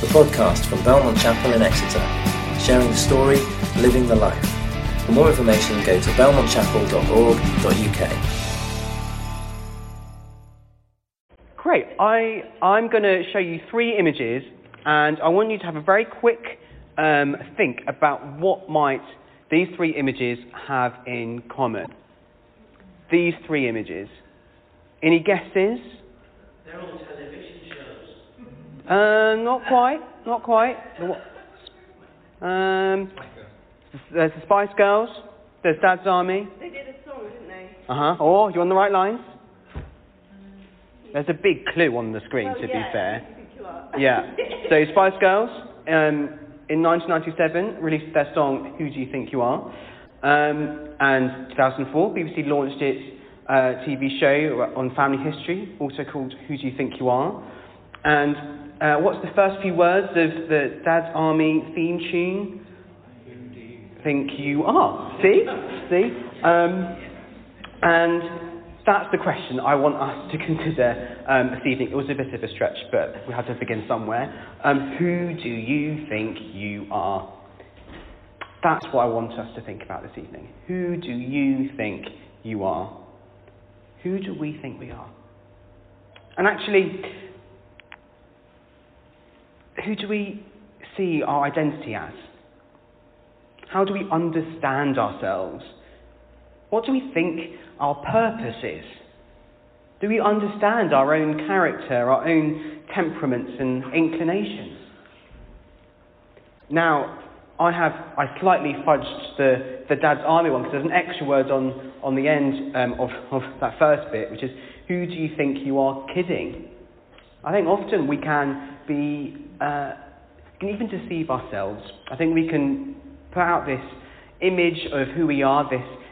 the podcast from Belmont Chapel in Exeter, sharing the story, living the life. For more information, go to belmontchapel.org.uk. Great. I'm going to show you three images, and I want you to have a very quick think about what might these three images have in common. These three images. Any guesses? They're all television shows. Not quite. There's the Spice Girls. There's Dad's Army. They did a song, didn't they? Oh, you're on the right lines. There's a big clue on the screen, to be fair. Yeah. So Spice Girls, in 1997, released their song, Who Do You Think You Are? And 2004, BBC launched its TV show on family history, also called Who Do You Think You Are? And what's the first few words of the Dad's Army theme tune? Who do you think you are? See? See? And that's the question I want us to consider this evening. It was a bit of a stretch, but we had to begin somewhere. Who do you think you are? That's what I want us to think about this evening. Who do you think you are? Who do we think we are? And actually, who do we see our identity as? How do we understand ourselves? What do we think our purpose is? Do we understand our own character, our own temperaments and inclinations? Now, I slightly fudged the Dad's Army one because there's an extra word on the end of that first bit, which is, who do you think you are kidding? I think often we can can even deceive ourselves. I think we can put out this image of who we are,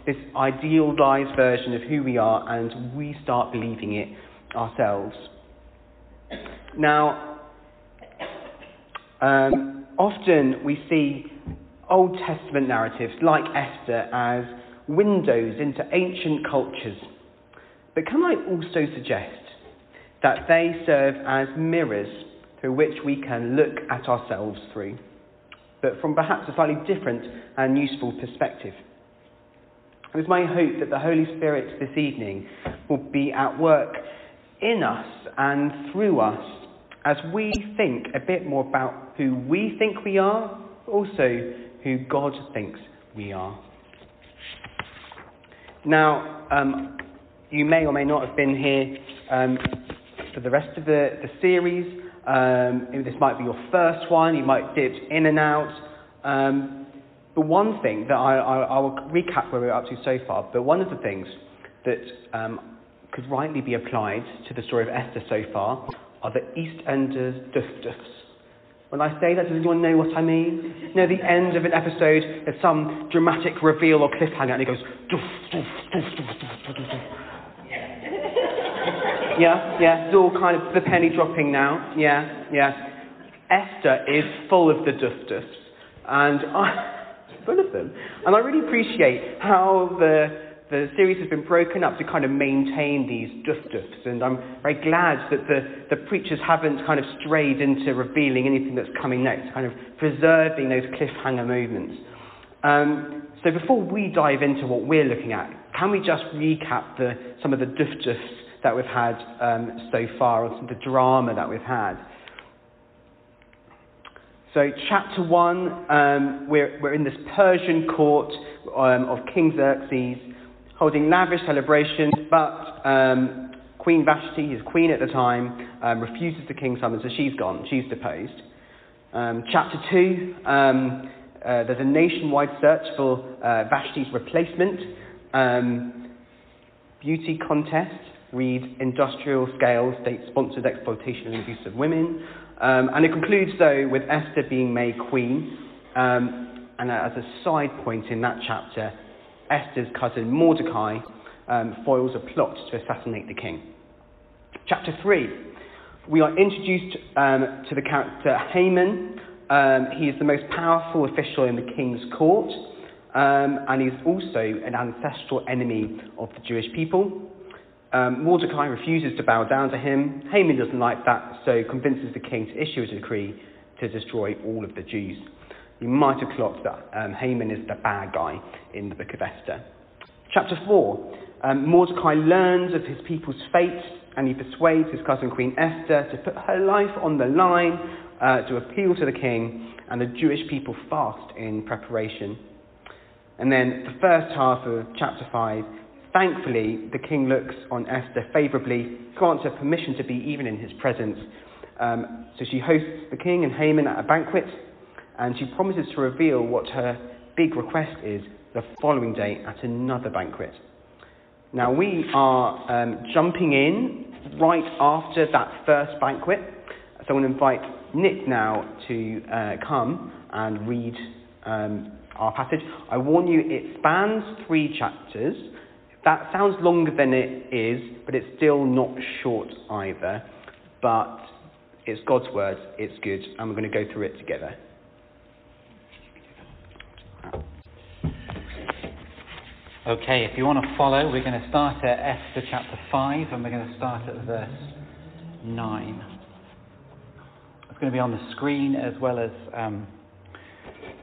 this idealized version of who we are, and we start believing it ourselves. Now, often we see Old Testament narratives like Esther as windows into ancient cultures. But can I also suggest that they serve as mirrors through which we can look at ourselves through, but from perhaps a slightly different and useful perspective? It is my hope that the Holy Spirit this evening will be at work in us and through us as we think a bit more about who we think we are, but also who God thinks we are. Now, you may or may not have been here for the rest of the series. This might be your first one. You might dip in and out. But one thing that I will recap where we're up to so far, but one of the things that could rightly be applied to the story of Esther so far are the EastEnders duff-duffs. When I say that, does anyone know what I mean? You know, the end of an episode, there's some dramatic reveal or cliffhanger, and it goes duff, duff, duff, duff, duff, duff, duff. Yeah, it's all kind of the penny dropping now. Yeah. Esther is full of the duff-duffs, And I really appreciate how the series has been broken up to kind of maintain these duff-duffs, and I'm very glad that the preachers haven't kind of strayed into revealing anything that's coming next, kind of preserving those cliffhanger moments. So before we dive into what we're looking at, can we just recap some of the duff-duffs that we've had so far, or some of the drama that we've had? So chapter 1, we're in this Persian court of King Xerxes, holding lavish celebrations, but Queen Vashti, his queen at the time, refuses the king's summons, so she's gone, she's deposed. Chapter 2, there's a nationwide search for Vashti's replacement. Beauty contest, read industrial scale, state-sponsored exploitation and abuse of women. And it concludes, though, with Esther being made queen. And as a side point in that chapter, Esther's cousin Mordecai foils a plot to assassinate the king. Chapter 3, we are introduced to the character Haman. He is the most powerful official in the king's court, and he's also an ancestral enemy of the Jewish people. Mordecai refuses to bow down to him. Haman doesn't like that, so convinces the king to issue a decree to destroy all of the Jews. You might have clocked that Haman is the bad guy in the book of Esther. Chapter 4, Mordecai learns of his people's fate, and he persuades his cousin Queen Esther to put her life on the line to appeal to the king, and the Jewish people fast in preparation. And then the first half of chapter 5, thankfully the king looks on Esther favourably, grants her permission to be even in his presence. So she hosts the king and Haman at a banquet, and she promises to reveal what her big request is the following day at another banquet. Now we are jumping in right after that first banquet, so I'm going to invite Nick now to come and read our passage. I warn you, it spans 3 chapters. That sounds longer than it is, but it's still not short either. But it's God's word, it's good, and we're going to go through it together. Okay, if you want to follow, we're going to start at Esther chapter 5, and we're going to start at verse 9. It's going to be on the screen as well as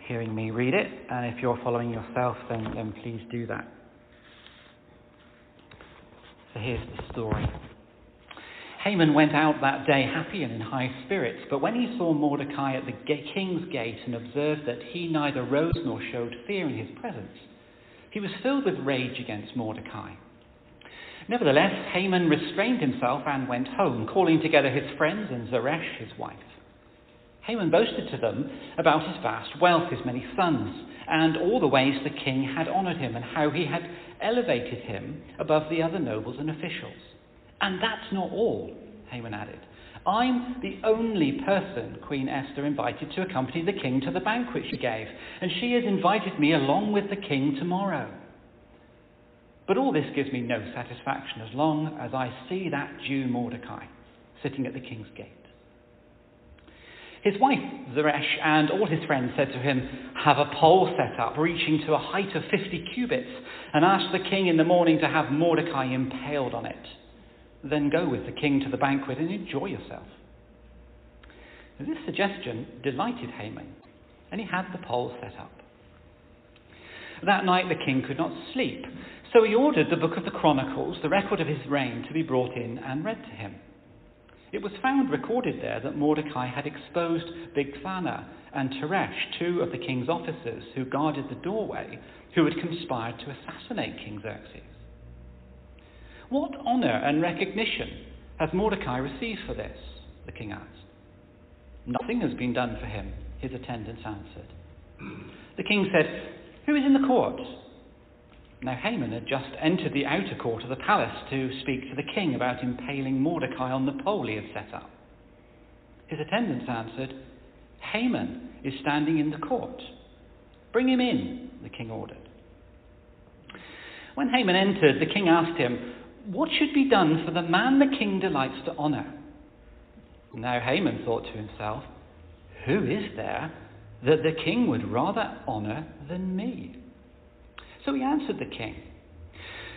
hearing me read it, and if you're following yourself, then please do that. So here's the story. Haman went out that day happy and in high spirits, but when he saw Mordecai at the king's gate and observed that he neither rose nor showed fear in his presence, he was filled with rage against Mordecai. Nevertheless, Haman restrained himself and went home, calling together his friends and Zeresh, his wife. Haman boasted to them about his vast wealth, his many sons, and all the ways the king had honoured him and how he had elevated him above the other nobles and officials. And that's not all, Haman added. I'm the only person Queen Esther invited to accompany the king to the banquet she gave, and she has invited me along with the king tomorrow. But all this gives me no satisfaction as long as I see that Jew Mordecai sitting at the king's gate. His wife Zeresh and all his friends said to him, "Have a pole set up reaching to a height of 50 cubits, and ask the king in the morning to have Mordecai impaled on it. Then go with the king to the banquet and enjoy yourself." This suggestion delighted Haman, and he had the pole set up. That night the king could not sleep, so he ordered the book of the Chronicles, the record of his reign, to be brought in and read to him. It was found recorded there that Mordecai had exposed Bigthana and Teresh, 2 of the king's officers who guarded the doorway, who had conspired to assassinate King Xerxes. "What honour and recognition has Mordecai received for this?" the king asked. "Nothing has been done for him," his attendants answered. The king said, "Who is in the court?" Now Haman had just entered the outer court of the palace to speak to the king about impaling Mordecai on the pole he had set up. His attendants answered, "Haman is standing in the court. Bring him in," the king ordered. When Haman entered, the king asked him, "What should be done for the man the king delights to honour?" Now Haman thought to himself, "Who is there that the king would rather honour than me?" So he answered the king,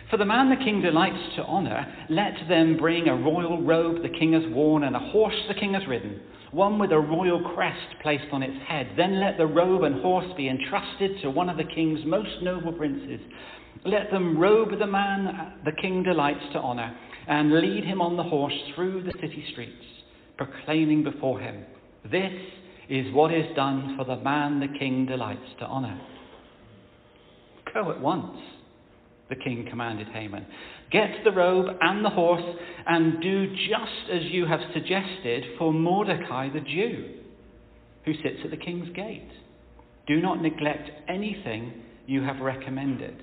"For the man the king delights to honour, let them bring a royal robe the king has worn and a horse the king has ridden, one with a royal crest placed on its head. Then let the robe and horse be entrusted to one of the king's most noble princes. Let them robe the man the king delights to honour and lead him on the horse through the city streets, proclaiming before him, 'This is what is done for the man the king delights to honour.'" "Go at once," the king commanded Haman. "Get the robe and the horse and do just as you have suggested for Mordecai the Jew, who sits at the king's gate. Do not neglect anything you have recommended."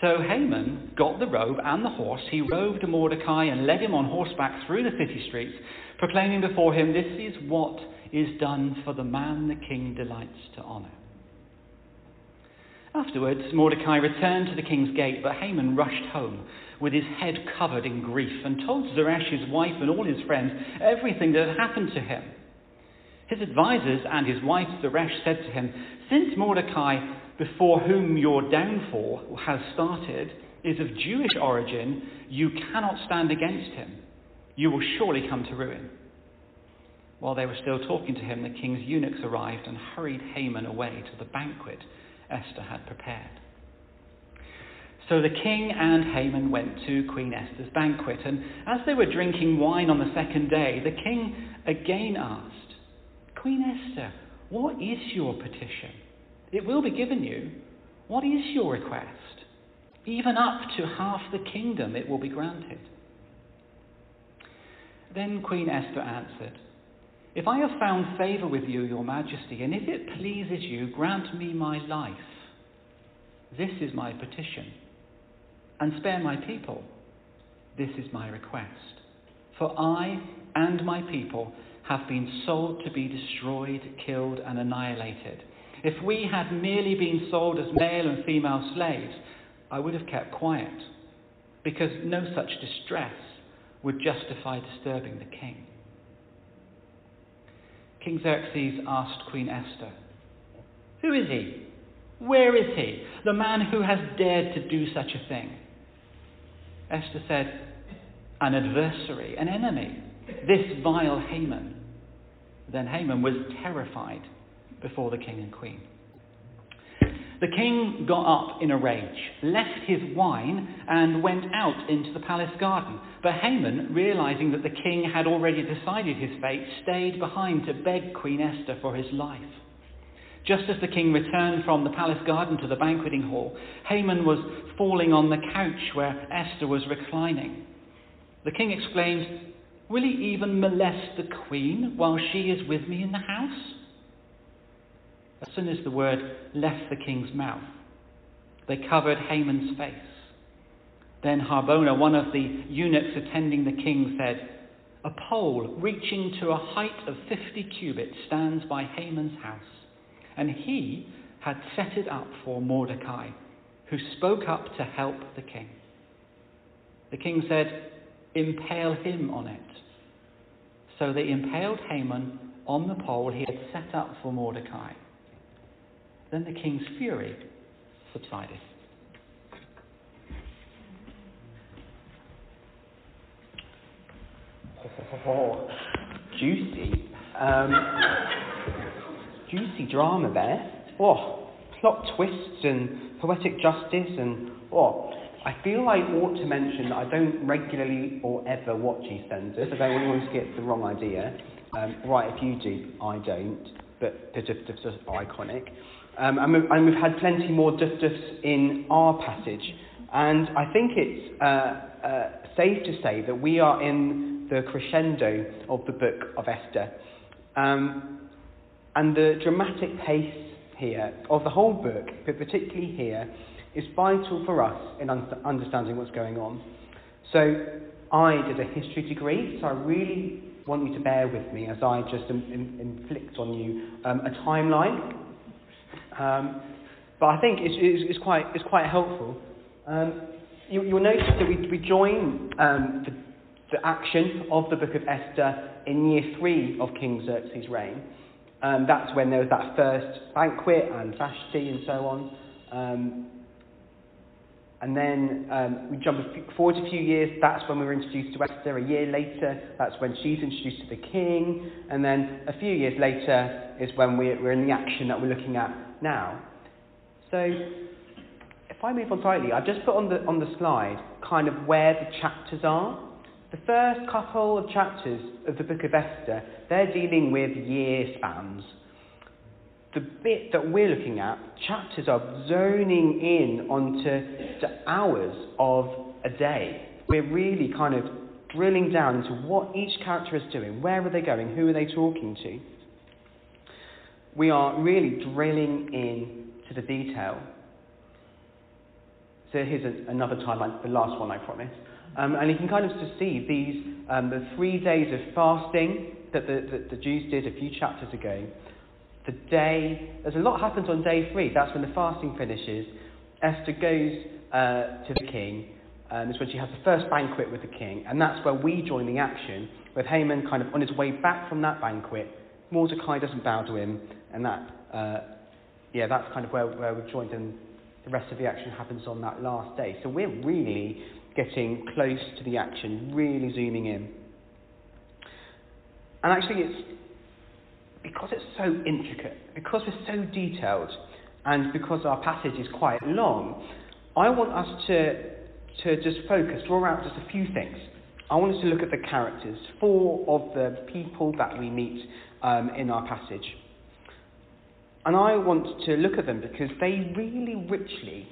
So Haman got the robe and the horse. He robed Mordecai and led him on horseback through the city streets, proclaiming before him, "This is what is done for the man the king delights to honour." Afterwards, Mordecai returned to the king's gate, but Haman rushed home with his head covered in grief and told Zeresh, his wife, and all his friends everything that had happened to him. His advisers and his wife Zeresh said to him, "Since Mordecai, before whom your downfall has started, is of Jewish origin, you cannot stand against him. You will surely come to ruin." While they were still talking to him, the king's eunuchs arrived and hurried Haman away to the banquet Esther had prepared. So the king and Haman went to Queen Esther's banquet, and as they were drinking wine on the second day, the king again asked, "Queen Esther, what is your petition? It will be given you. What is your request? Even up to half the kingdom it will be granted." Then Queen Esther answered, "If I have found favour with you, your majesty, and if it pleases you, grant me my life. This is my petition. And spare my people. This is my request. For I and my people have been sold to be destroyed, killed, and annihilated. If we had merely been sold as male and female slaves, I would have kept quiet, because no such distress would justify disturbing the king." King Xerxes asked Queen Esther, "Who is he? Where is he, the man who has dared to do such a thing?" Esther said, "An adversary, an enemy, this vile Haman." Then Haman was terrified before the king and queen. The king got up in a rage, left his wine, and went out into the palace garden. But Haman, realizing that the king had already decided his fate, stayed behind to beg Queen Esther for his life. Just as the king returned from the palace garden to the banqueting hall, Haman was falling on the couch where Esther was reclining. The king exclaimed, "Will he even molest the queen while she is with me in the house?" As soon as the word left the king's mouth, they covered Haman's face. Then Harbona, one of the eunuchs attending the king, said, "A pole reaching to a height of 50 cubits stands by Haman's house, and he had set it up for Mordecai, who spoke up to help the king. The king said, 'Impale him on it.' So they impaled Haman on the pole he had set up for Mordecai." Then the king's fury subsided. Juicy. Juicy drama there. Oh, plot twists and poetic justice, and I feel I ought to mention that I don't regularly or ever watch EastEnders. I don't want anyone to get the wrong idea. Right, if you do, I don't. But the duff-duffs are iconic. And we've had plenty more duff-duffs in our passage. And I think it's safe to say that we are in the crescendo of the book of Esther. And the dramatic pace here of the whole book, but particularly here, is vital for us in understanding what's going on. So I did a history degree, so I really want you to bear with me as I just inflict on you a timeline. But I think it's quite helpful. You'll notice that we join the action of the Book of Esther in year 3 of King Xerxes' reign. That's when there was that first banquet and Vashti and so on. And then we jump forward a few years. That's when we were introduced to Esther. A year later, that's when she's introduced to the king. And then a few years later is when we're in the action that we're looking at now. So if I move on slightly, I've just put on the slide kind of where the chapters are. The first couple of chapters of the Book of Esther, they're dealing with year spans. The bit that we're looking at, chapters are zoning in onto the hours of a day. We're really kind of drilling down into what each character is doing. Where are they going? Who are they talking to? We are really drilling into the detail. So here's another timeline, the last one I promise. And you can kind of just see these the 3 days of fasting that the Jews did a few chapters ago. The day, there's a lot happens on day 3, that's when the fasting finishes. Esther goes to the king, it's when she has the first banquet with the king, and that's where we join the action, with Haman kind of on his way back from that banquet. Mordecai doesn't bow to him, and that's kind of where we've joined, and the rest of the action happens on that last day. So we're really getting close to the action, really zooming in. And actually it's because it's so intricate, because we're so detailed, and because our passage is quite long, I want us to just focus, draw out just a few things. I want us to look at the characters, 4 of the people that we meet in our passage. And I want to look at them because they really richly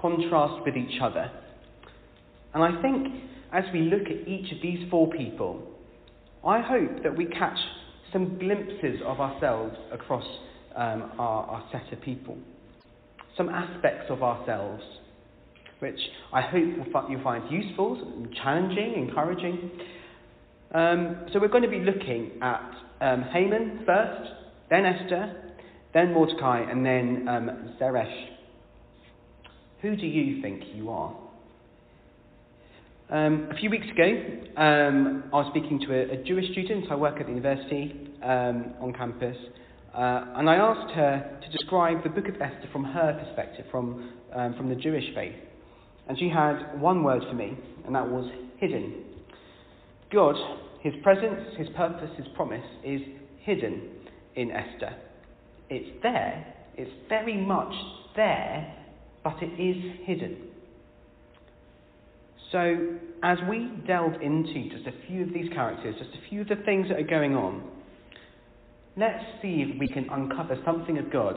contrast with each other. And I think as we look at each of these 4 people, I hope that we catch some glimpses of ourselves across our set of people. Some aspects of ourselves, which I hope you'll find useful, challenging, encouraging. So we're going to be looking at Haman first, then Esther, then Mordecai, and then Zeresh. Who do you think you are? A few weeks ago, I was speaking to a Jewish student. I work at the university on campus, and I asked her to describe the Book of Esther from her perspective, from the Jewish faith. And she had one word for me, and that was hidden. God, his presence, his purpose, his promise is hidden in Esther. It's there, it's very much there, but it is hidden. So as we delve into just a few of these characters, just a few of the things that are going on, let's see if we can uncover something of God,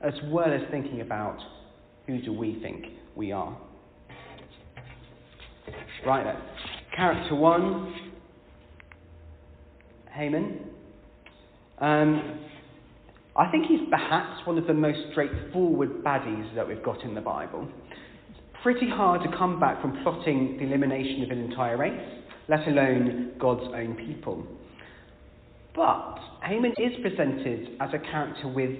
as well as thinking about who do we think we are. Right then, character 1, Haman. I think he's perhaps one of the most straightforward baddies that we've got in the Bible. Pretty hard to come back from plotting the elimination of an entire race, let alone God's own people. But Haman is presented as a character with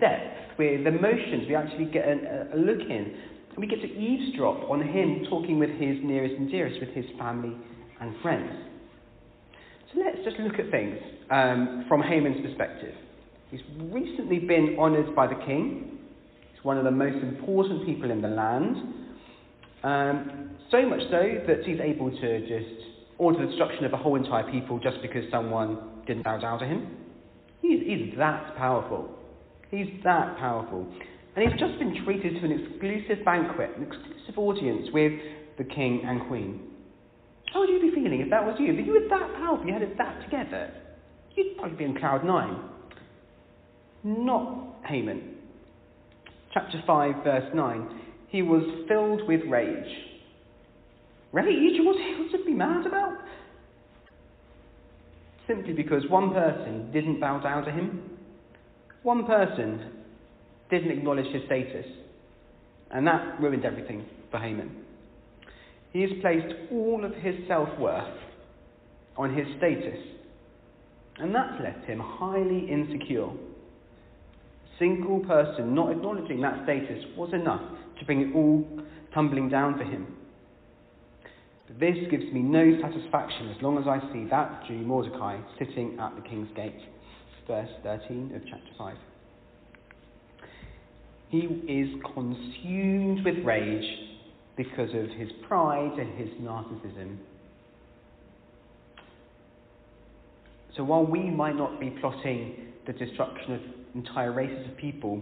depth, with emotions. We actually get a look in, and we get to eavesdrop on him talking with his nearest and dearest, with his family and friends. So let's just look at things from Haman's perspective. He's recently been honoured by the king. He's one of the most important people in the land. So much so that he's able to just order the destruction of a whole entire people just because someone didn't bow down to him. He's that powerful. He's that powerful. And he's just been treated to an exclusive banquet, an exclusive audience with the king and queen. How would you be feeling if that was you? If you were that powerful, you had it that together, you'd probably be in cloud 9. Not Haman. Chapter 5, verse 9. He was filled with rage. Rage? What's he be mad about? Simply because one person didn't bow down to him. One person didn't acknowledge his status. And that ruined everything for Haman. He has placed all of his self-worth on his status. And that's left him highly insecure. Single person not acknowledging that status was enough to bring it all tumbling down for him. But this gives me no satisfaction as long as I see that Jew Mordecai sitting at the king's gate. Verse 13 of chapter 5. He is consumed with rage because of his pride and his narcissism. So while we might not be plotting the destruction of entire races of people,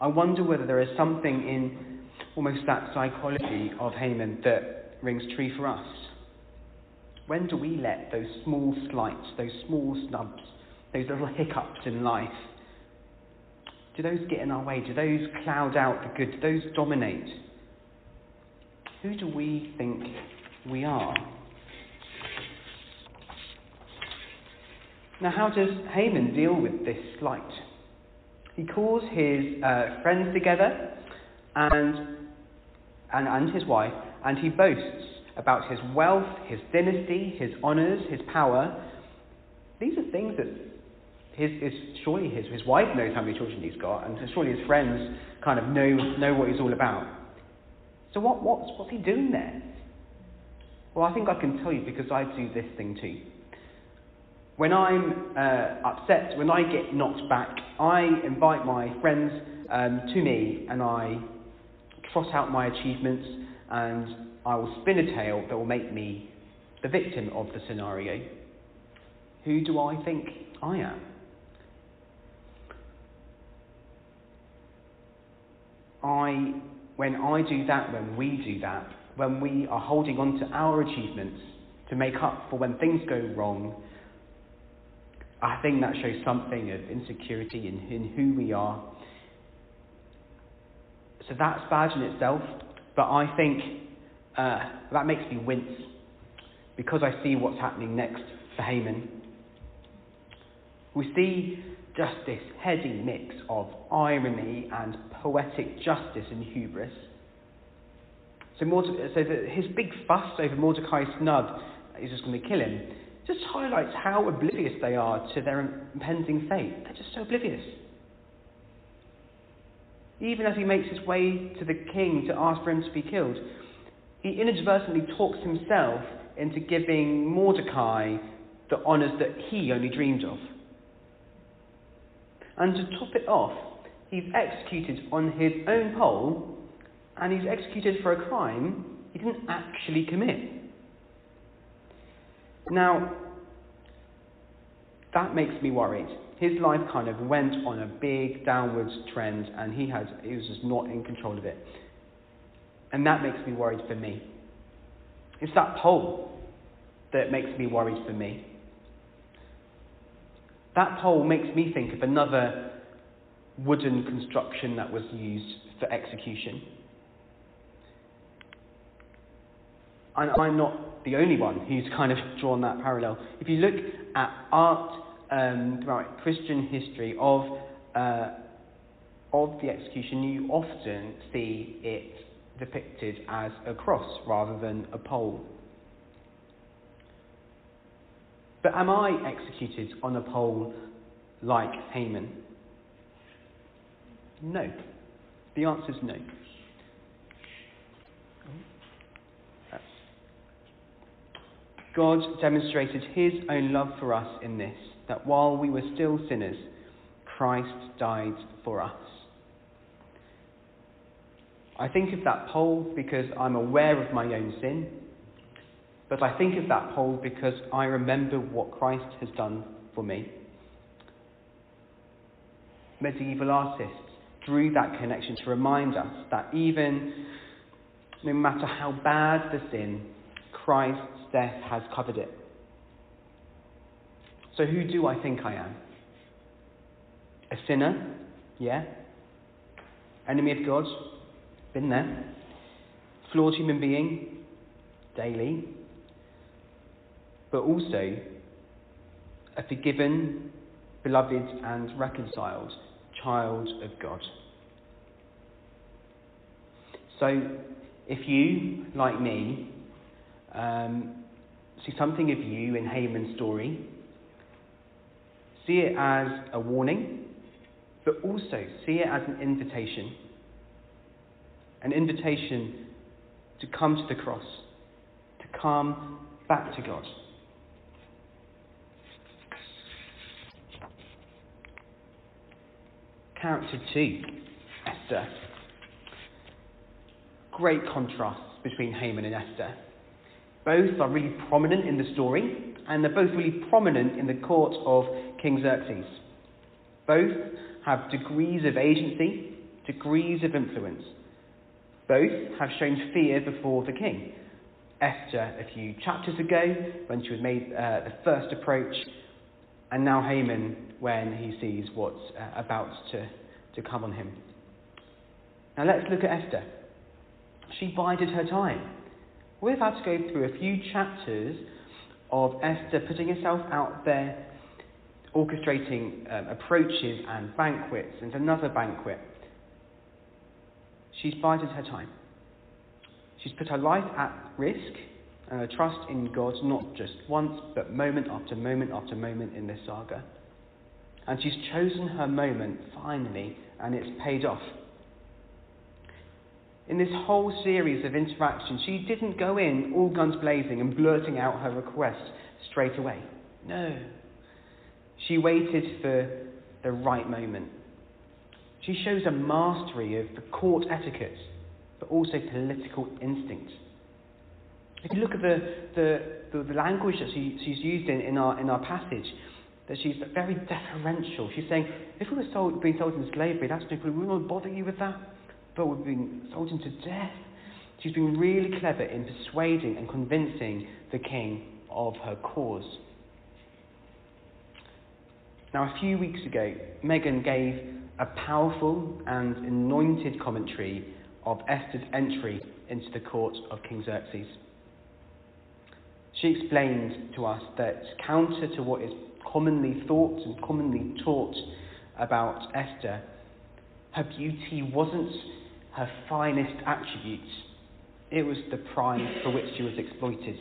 I wonder whether there is something in almost that psychology of Haman that rings true for us. When do we let those small slights, those small snubs, those little hiccups in life, do those get in our way? Do those cloud out the good? Do those dominate? Who do we think we are? Now, how does Haman deal with this slight? He calls his friends together and his wife, and he boasts about his wealth, his dynasty, his honours, his power. These are things that surely his wife knows how many children he's got, and surely his friends kind of know what he's all about. So what's he doing there? Well, I think I can tell you because I do this thing too. When I'm upset, when I get knocked back, I invite my friends to me, and I trot out my achievements, and I will spin a tale that will make me the victim of the scenario. Who do I think I am? when I do that, when we do that, when we are holding on to our achievements to make up for when things go wrong, I think that shows something of insecurity in who we are. So that's bad in itself, but I think that makes me wince because I see what's happening next for Haman. We see just this heady mix of irony and poetic justice and hubris. So his big fuss over Mordecai's snub is just going to kill him. Just highlights how oblivious they are to their impending fate. They're just so oblivious. Even as he makes his way to the king to ask for him to be killed, he inadvertently talks himself into giving Mordecai the honours that he only dreamed of. And to top it off, he's executed on his own pole, and he's executed for a crime he didn't actually commit. Now, that makes me worried. His life kind of went on a big downwards trend, and he was just not in control of it. And that makes me worried for me. It's that pole that makes me worried for me. That pole makes me think of another wooden construction that was used for execution. And I'm not the only one who's kind of drawn that parallel. If you look at art throughout Christian history of the execution, you often see it depicted as a cross rather than a pole. But am I executed on a pole like Haman? No. The answer is no. God demonstrated his own love for us in this, that while we were still sinners, Christ died for us. I think of that pole because I'm aware of my own sin, but I think of that pole because I remember what Christ has done for me. Medieval artists drew that connection to remind us that even no matter how bad the sin, Christ's death has covered it. So who do I think I am? A sinner? Yeah. Enemy of God? Been there. Flawed human being? Daily. But also a forgiven, beloved and reconciled child of God. So if you, like me, see something of you in Haman's story, see it as a warning, but also see it as an invitation to come to the cross, to come back to God. Character 2, Esther. Great contrasts between Haman and Esther. Both are really prominent in the story, and they're both really prominent in the court of King Xerxes. Both have degrees of agency, degrees of influence. Both have shown fear before the king. Esther, a few chapters ago, when she was made the first approach, and now Haman, when he sees what's about to come on him. Now let's look at Esther. She bided her time. We've had to go through a few chapters of Esther putting herself out there, orchestrating approaches and banquets and another banquet. She's bided her time. She's put her life at risk and her trust in God, not just once, but moment after moment after moment in this saga. And she's chosen her moment finally, and it's paid off. In this whole series of interactions, she didn't go in all guns blazing and blurting out her request straight away. No. She waited for the right moment. She shows a mastery of the court etiquette, but also political instinct. If you look at the language that she's used in our passage, that she's very deferential. She's saying, if we were being sold into slavery, that's no problem. We won't bother you with that. Phil would have been sold into death. She's been really clever in persuading and convincing the king of her cause. Now, a few weeks ago, Megan gave a powerful and anointed commentary of Esther's entry into the court of King Xerxes. She explained to us that, counter to what is commonly thought and commonly taught about Esther, her beauty wasn't her finest attributes. It was the pride for which she was exploited.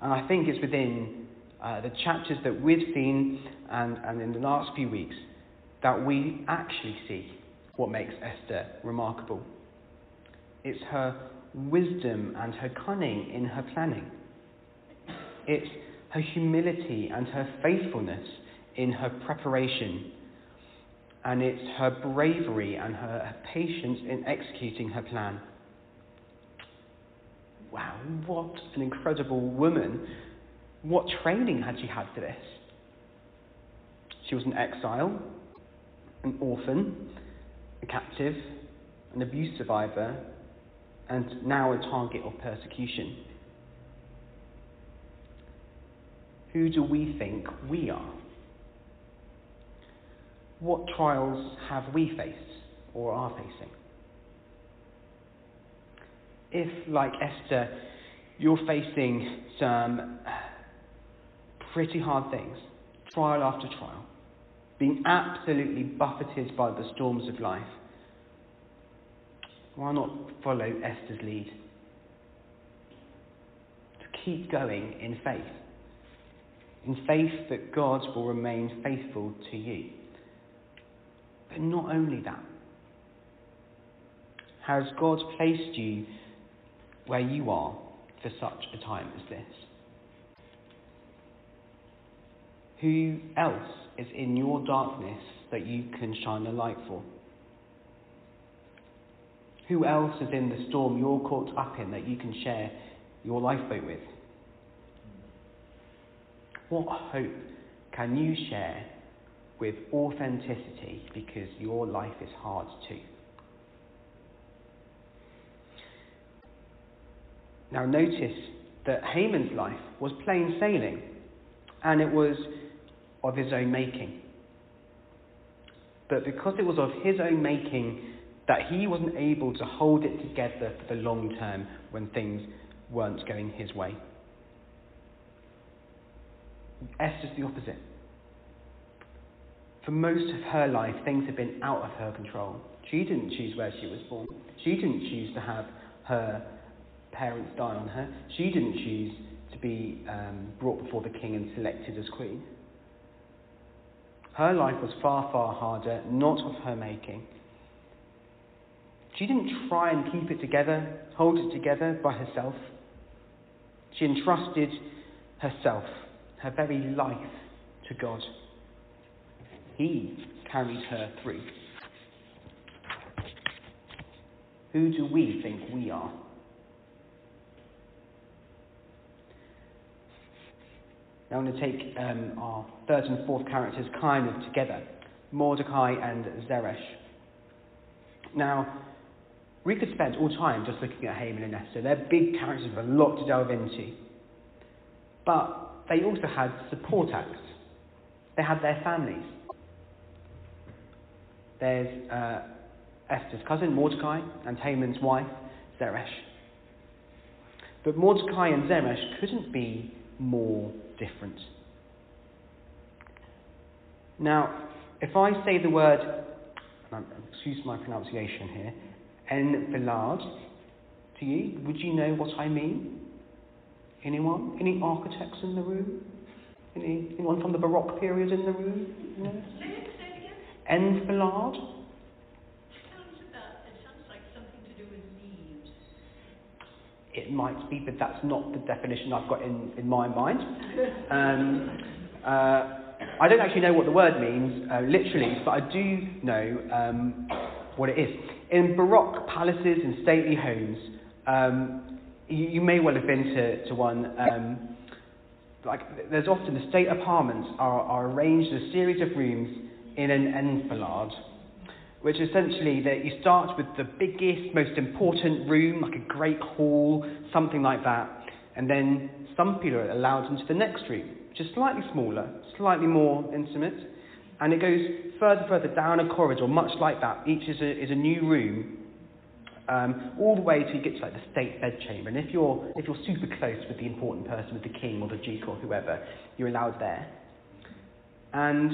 And I think it's within the chapters that we've seen and in the last few weeks that we actually see what makes Esther remarkable. It's her wisdom and her cunning in her planning. It's her humility and her faithfulness in her preparation. And it's her bravery and her patience in executing her plan. Wow, what an incredible woman. What training had she had for this? She was an exile, an orphan, a captive, an abuse survivor, and now a target of persecution. Who do we think we are? What trials have we faced or are facing? If, like Esther, you're facing some pretty hard things, trial after trial, being absolutely buffeted by the storms of life, why not follow Esther's lead? To keep going in faith that God will remain faithful to you. But not only that, has God placed you where you are for such a time as this? Who else is in your darkness that you can shine a light for? Who else is in the storm you're caught up in that you can share your lifeboat with? What hope can you share with authenticity, because your life is hard too? Now notice that Haman's life was plain sailing, and it was of his own making. But because it was of his own making, that he wasn't able to hold it together for the long term when things weren't going his way. Esther's the opposite. For most of her life, things have been out of her control. She didn't choose where she was born. She didn't choose to have her parents die on her. She didn't choose to be brought before the king and selected as queen. Her life was far, far harder, not of her making. She didn't try and keep it together, hold it together by herself. She entrusted herself, her very life, to God. He carried her through. Who do we think we are? Now I'm going to take our third and fourth characters kind of together, Mordecai and Zeresh. Now, we could spend all time just looking at Haman and Esther. They're big characters with a lot to delve into. But they also had support acts. They had their families. There's Esther's cousin, Mordecai, and Haman's wife, Zeresh. But Mordecai and Zeresh couldn't be more different. Now, if I say the word, excuse my pronunciation here, Envilad to you, would you know what I mean? Anyone? Any architects in the room? Anyone from the Baroque period in the room? No? Envilad? It sounds like something to do with leaves. It might be, but that's not the definition I've got in my mind. I don't actually know what the word means, literally, but I do know what it is. In Baroque palaces and stately homes, you may well have been to one. There's often the state apartments are arranged in a series of rooms in an enfilade, which essentially that you start with the biggest, most important room, like a great hall, something like that, and then some people are allowed into the next room, which is slightly smaller, slightly more intimate, and it goes further down a corridor, much like that. Each is a new room, all the way till you get to like the state bedchamber. And if you're super close with the important person, with the king or the duke or whoever, you're allowed there. And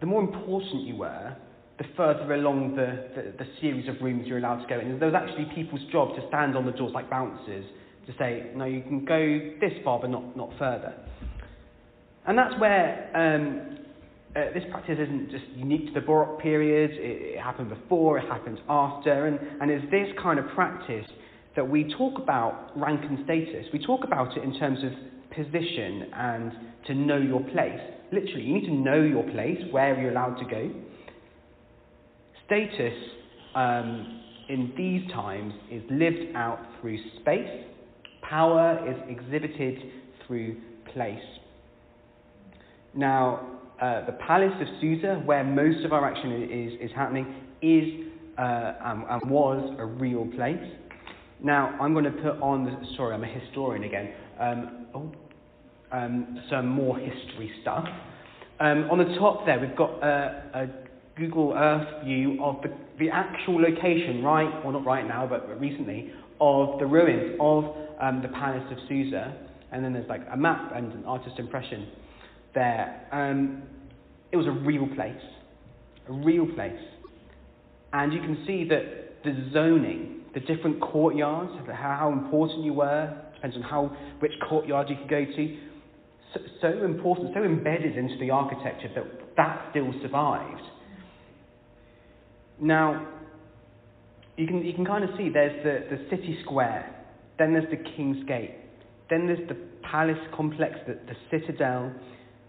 the more important you were, the further along the series of rooms you're allowed to go in. And there was actually people's job to stand on the doors like bouncers to say, no, you can go this far but not further. And that's where this practice isn't just unique to the Baroque period. It happened before, it happens after, and it's this kind of practice that we talk about rank and status. We talk about it in terms of position and to know your place. Literally, you need to know your place, where you're allowed to go. Status in these times is lived out through space. Power is exhibited through place. Now, the Palace of Susa, where most of our action is happening, is and was a real place. Now, I'm going to put on the, sorry, I'm a historian again, some more history stuff. On the top there, we've got a Google Earth view of the actual location, right, well not right now, but recently, of the ruins of the Palace of Susa. And then there's like a map and an artist impression there. It was a real place. And you can see that the zoning, the different courtyards, how important you were, depends on which courtyard you could go to. So important, so embedded into the architecture that still survived. Now, you can kind of see there's the city square, then there's the King's Gate, then there's the palace complex, the citadel,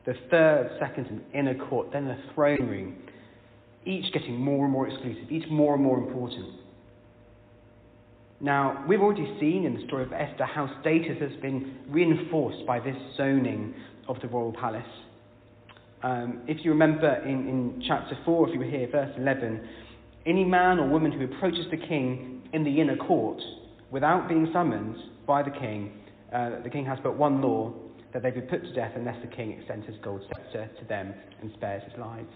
the third, second and inner court, then the throne room, each getting more and more exclusive, each more and more important. Now, we've already seen in the story of Esther how status has been reinforced by this zoning of the royal palace. If you remember in chapter 4, if you were here, verse 11, any man or woman who approaches the king in the inner court without being summoned by the king has but one law, that they be put to death unless the king extends his gold scepter to them and spares his lives.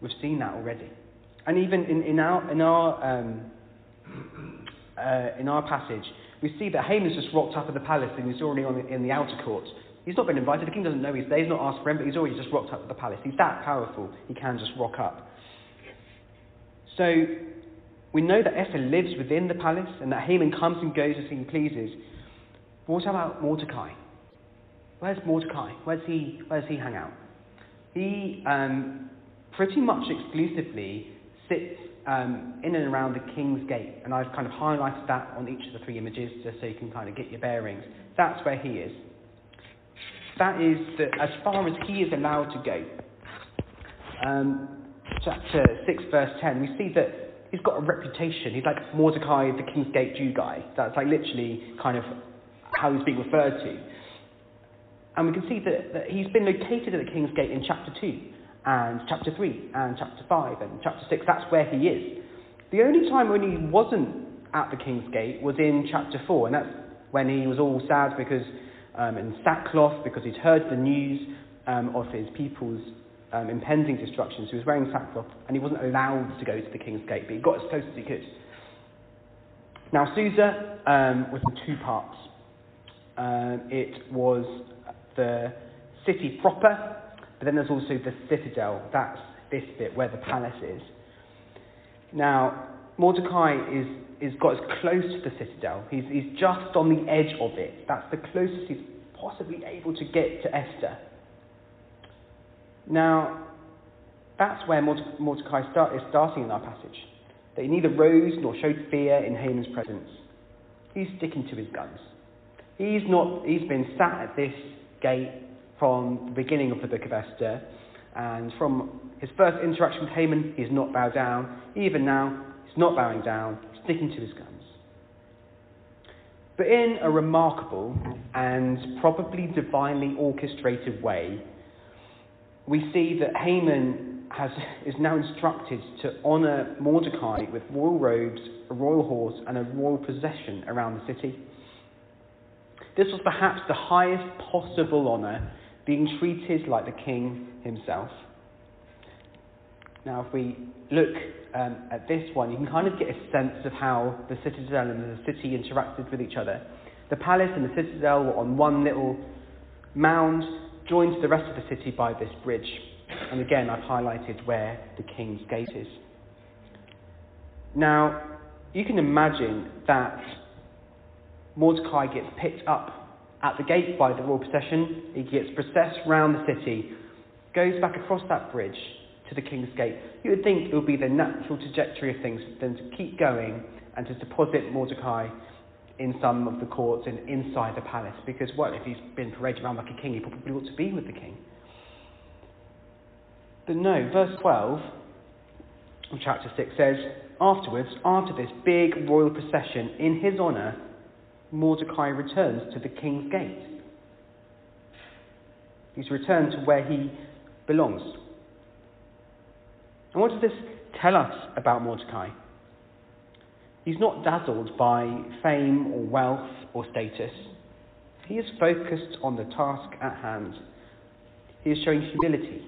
We've seen that already. And even in our passage, we see that Haman's just rocked up at the palace and he's already in the outer court. He's not been invited, the king doesn't know he's there, he's not asked for him, but he's already just rocked up at the palace. He's that powerful, he can just rock up. So we know that Esther lives within the palace and that Haman comes and goes as he pleases. But what about Mordecai? Where's Mordecai? Where's he hang out? He pretty much exclusively sits in and around the King's Gate, and I've kind of highlighted that on each of the three images just so you can kind of get your bearings. That's where he is. That is as far as he is allowed to go. Chapter 6, verse 10, we see that he's got a reputation. He's like Mordecai, the King's Gate Jew guy. That's like literally kind of how he's being referred to. And we can see that he's been located at the King's Gate in chapter 2, and chapter 3, and chapter 5, and chapter 6. That's where he is. The only time when he wasn't at the King's Gate was in chapter 4, and that's when he was all sad because in sackcloth, because he'd heard the news of his people's impending destruction. So he was wearing sackcloth and he wasn't allowed to go to the King's Gate, but he got as close as he could. Now, Susa was in two parts. It was the city proper, but then there's also the citadel. That's this bit where the palace is. Now, Mordecai is got as close to the citadel. He's just on the edge of it. That's the closest he's possibly able to get to Esther. Now, that's where Mordecai is starting in our passage. That he neither rose nor showed fear in Haman's presence. He's sticking to his guns. He's been sat at this gate from the beginning of the book of Esther, and from his first interaction with Haman, he's not bowed down. Even now, he's not bowing down, sticking to his guns. But in a remarkable and probably divinely orchestrated way, we see that Haman is now instructed to honour Mordecai with royal robes, a royal horse, and a royal procession around the city. This was perhaps the highest possible honour, being treated like the king himself. Now, if we look at this one, you can kind of get a sense of how the citadel and the city interacted with each other. The palace and the citadel were on one little mound, joined to the rest of the city by this bridge. And again, I've highlighted where the king's gate is. Now, you can imagine that Mordecai gets picked up at the gate by the royal procession. He gets processed round the city, goes back across that bridge to the king's gate. You would think it would be the natural trajectory of things for them to keep going and to deposit Mordecai in some of the courts and inside the palace, because what if he's been paraded around like a king? He probably ought to be with the king. But no, verse 12 of chapter 6 says, "Afterwards, after this big royal procession, in his honour, Mordecai returns to the king's gate." He's returned to where he belongs. And what does this tell us about Mordecai? He's not dazzled by fame or wealth or status. He is focused on the task at hand. He is showing humility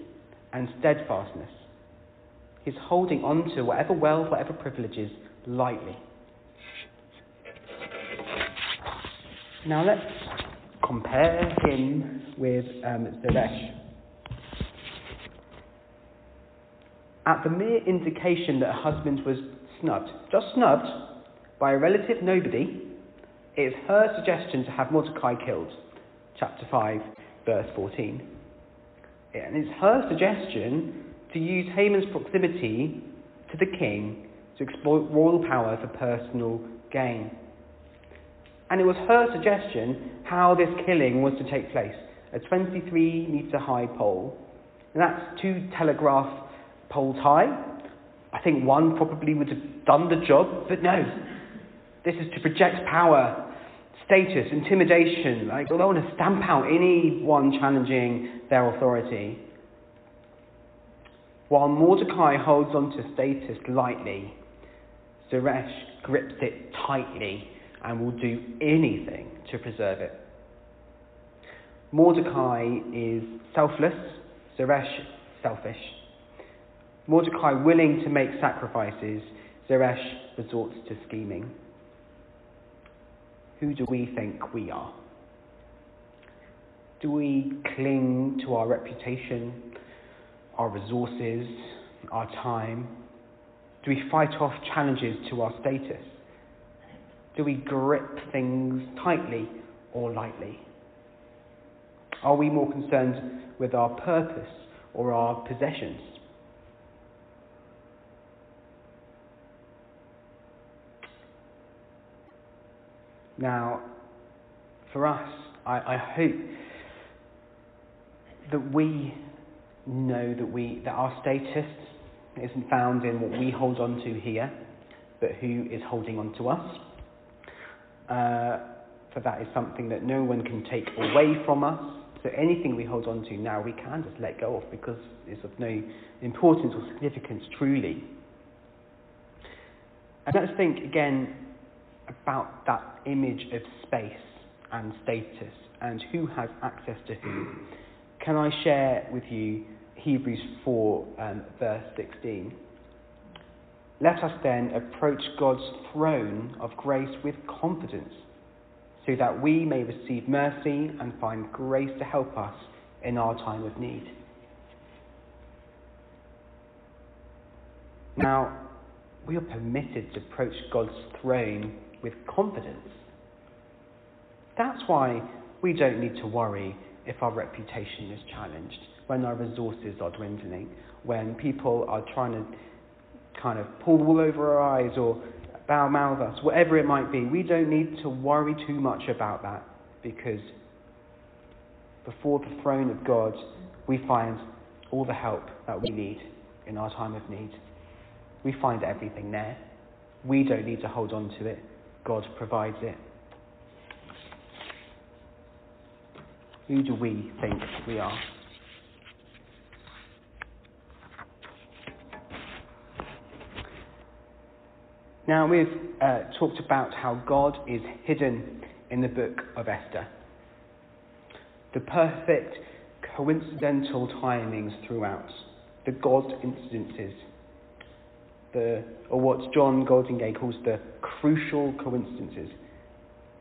and steadfastness. He's holding on to whatever wealth, whatever privileges, lightly. Now let's compare him with Zeresh. At the mere indication that a husband was snubbed, just snubbed by a relative nobody, it is her suggestion to have Mordecai killed. Chapter 5, verse 14. And it's her suggestion to use Haman's proximity to the king to exploit royal power for personal gain. And it was her suggestion how this killing was to take place. A 23-metre high pole. And that's 2 telegraph pole tie. I think one probably would have done the job, but no. This is to project power, status, intimidation. Like, they want to stamp out anyone challenging their authority. While Mordecai holds on to status lightly, Zeresh grips it tightly and will do anything to preserve it. Mordecai is selfless, Zeresh selfish. Mordecai willing to make sacrifices, Zeresh resorts to scheming. Who do we think we are? Do we cling to our reputation, our resources, our time? Do we fight off challenges to our status? Do we grip things tightly or lightly? Are we more concerned with our purpose or our possessions? Now, for us, I hope that we know that our status isn't found in what we hold on to here, but who is holding on to us. For that is something that no one can take away from us. So anything we hold on to now, we can just let go of, because it's of no importance or significance truly. And let's think again about that image of space and status and who has access to who. Can I share with you Hebrews 4, verse 16? "Let us then approach God's throne of grace with confidence, so that we may receive mercy and find grace to help us in our time of need." Now, we are permitted to approach God's throne with confidence. That's why we don't need to worry if our reputation is challenged, when our resources are dwindling, when people are trying to kind of pull the wool over our eyes or foul mouth us, whatever it might be. We don't need to worry too much about that, because before the throne of God, we find all the help that we need in our time of need. We find everything there. We don't need to hold on to it. God provides it. Who do we think we are? Now, we've talked about how God is hidden in the book of Esther. The perfect coincidental timings throughout, the God incidences, or what John Goldingay calls the crucial coincidences.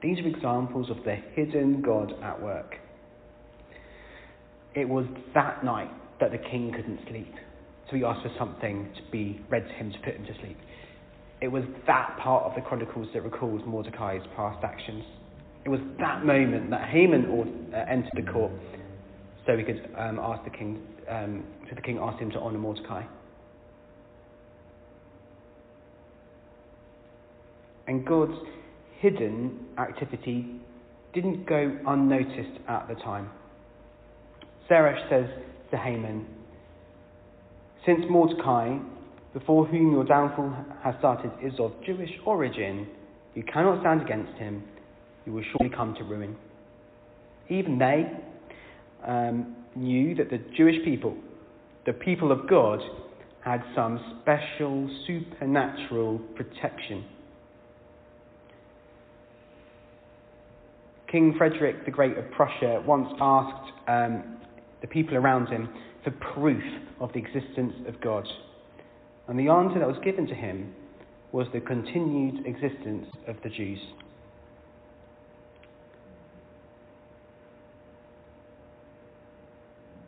These are examples of the hidden God at work. It was that night that the king couldn't sleep, so he asked for something to be read to him to put him to sleep. It was that part of the Chronicles that recalls Mordecai's past actions. It was that moment that Haman entered the court, so he could so the king asked him to honour Mordecai. And God's hidden activity didn't go unnoticed at the time. Zeresh says to Haman, "Since Mordecai, before whom your downfall has started, is of Jewish origin, you cannot stand against him. You will surely come to ruin." Even they knew that the Jewish people, the people of God, had some special supernatural protection. King Frederick the Great of Prussia once asked the people around him for proof of the existence of God. And the answer that was given to him was the continued existence of the Jews.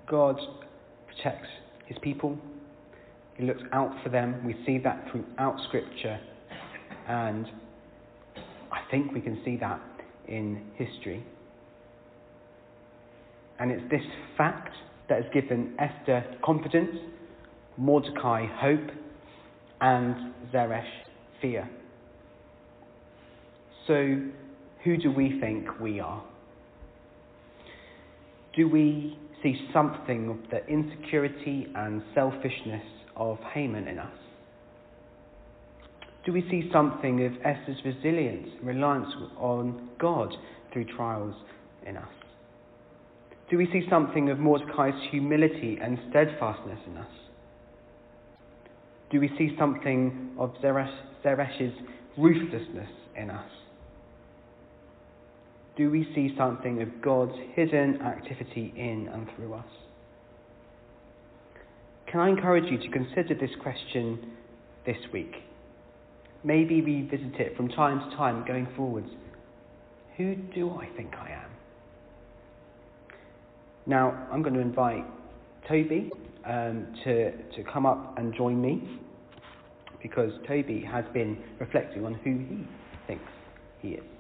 God protects his people. He looks out for them. We see that throughout Scripture. And I think we can see that in history. And it's this fact that has given Esther confidence, Mordecai hope, and Zeresh fear. So, who do we think we are? Do we see something of the insecurity and selfishness of Haman in us? Do we see something of Esther's resilience and reliance on God through trials in us? Do we see something of Mordecai's humility and steadfastness in us? Do we see something of Zeresh's ruthlessness in us? Do we see something of God's hidden activity in and through us? Can I encourage you to consider this question this week? Maybe revisit it from time to time going forwards. Who do I think I am? Now, I'm going to invite Toby to come up and join me, because Toby has been reflecting on who he thinks he is.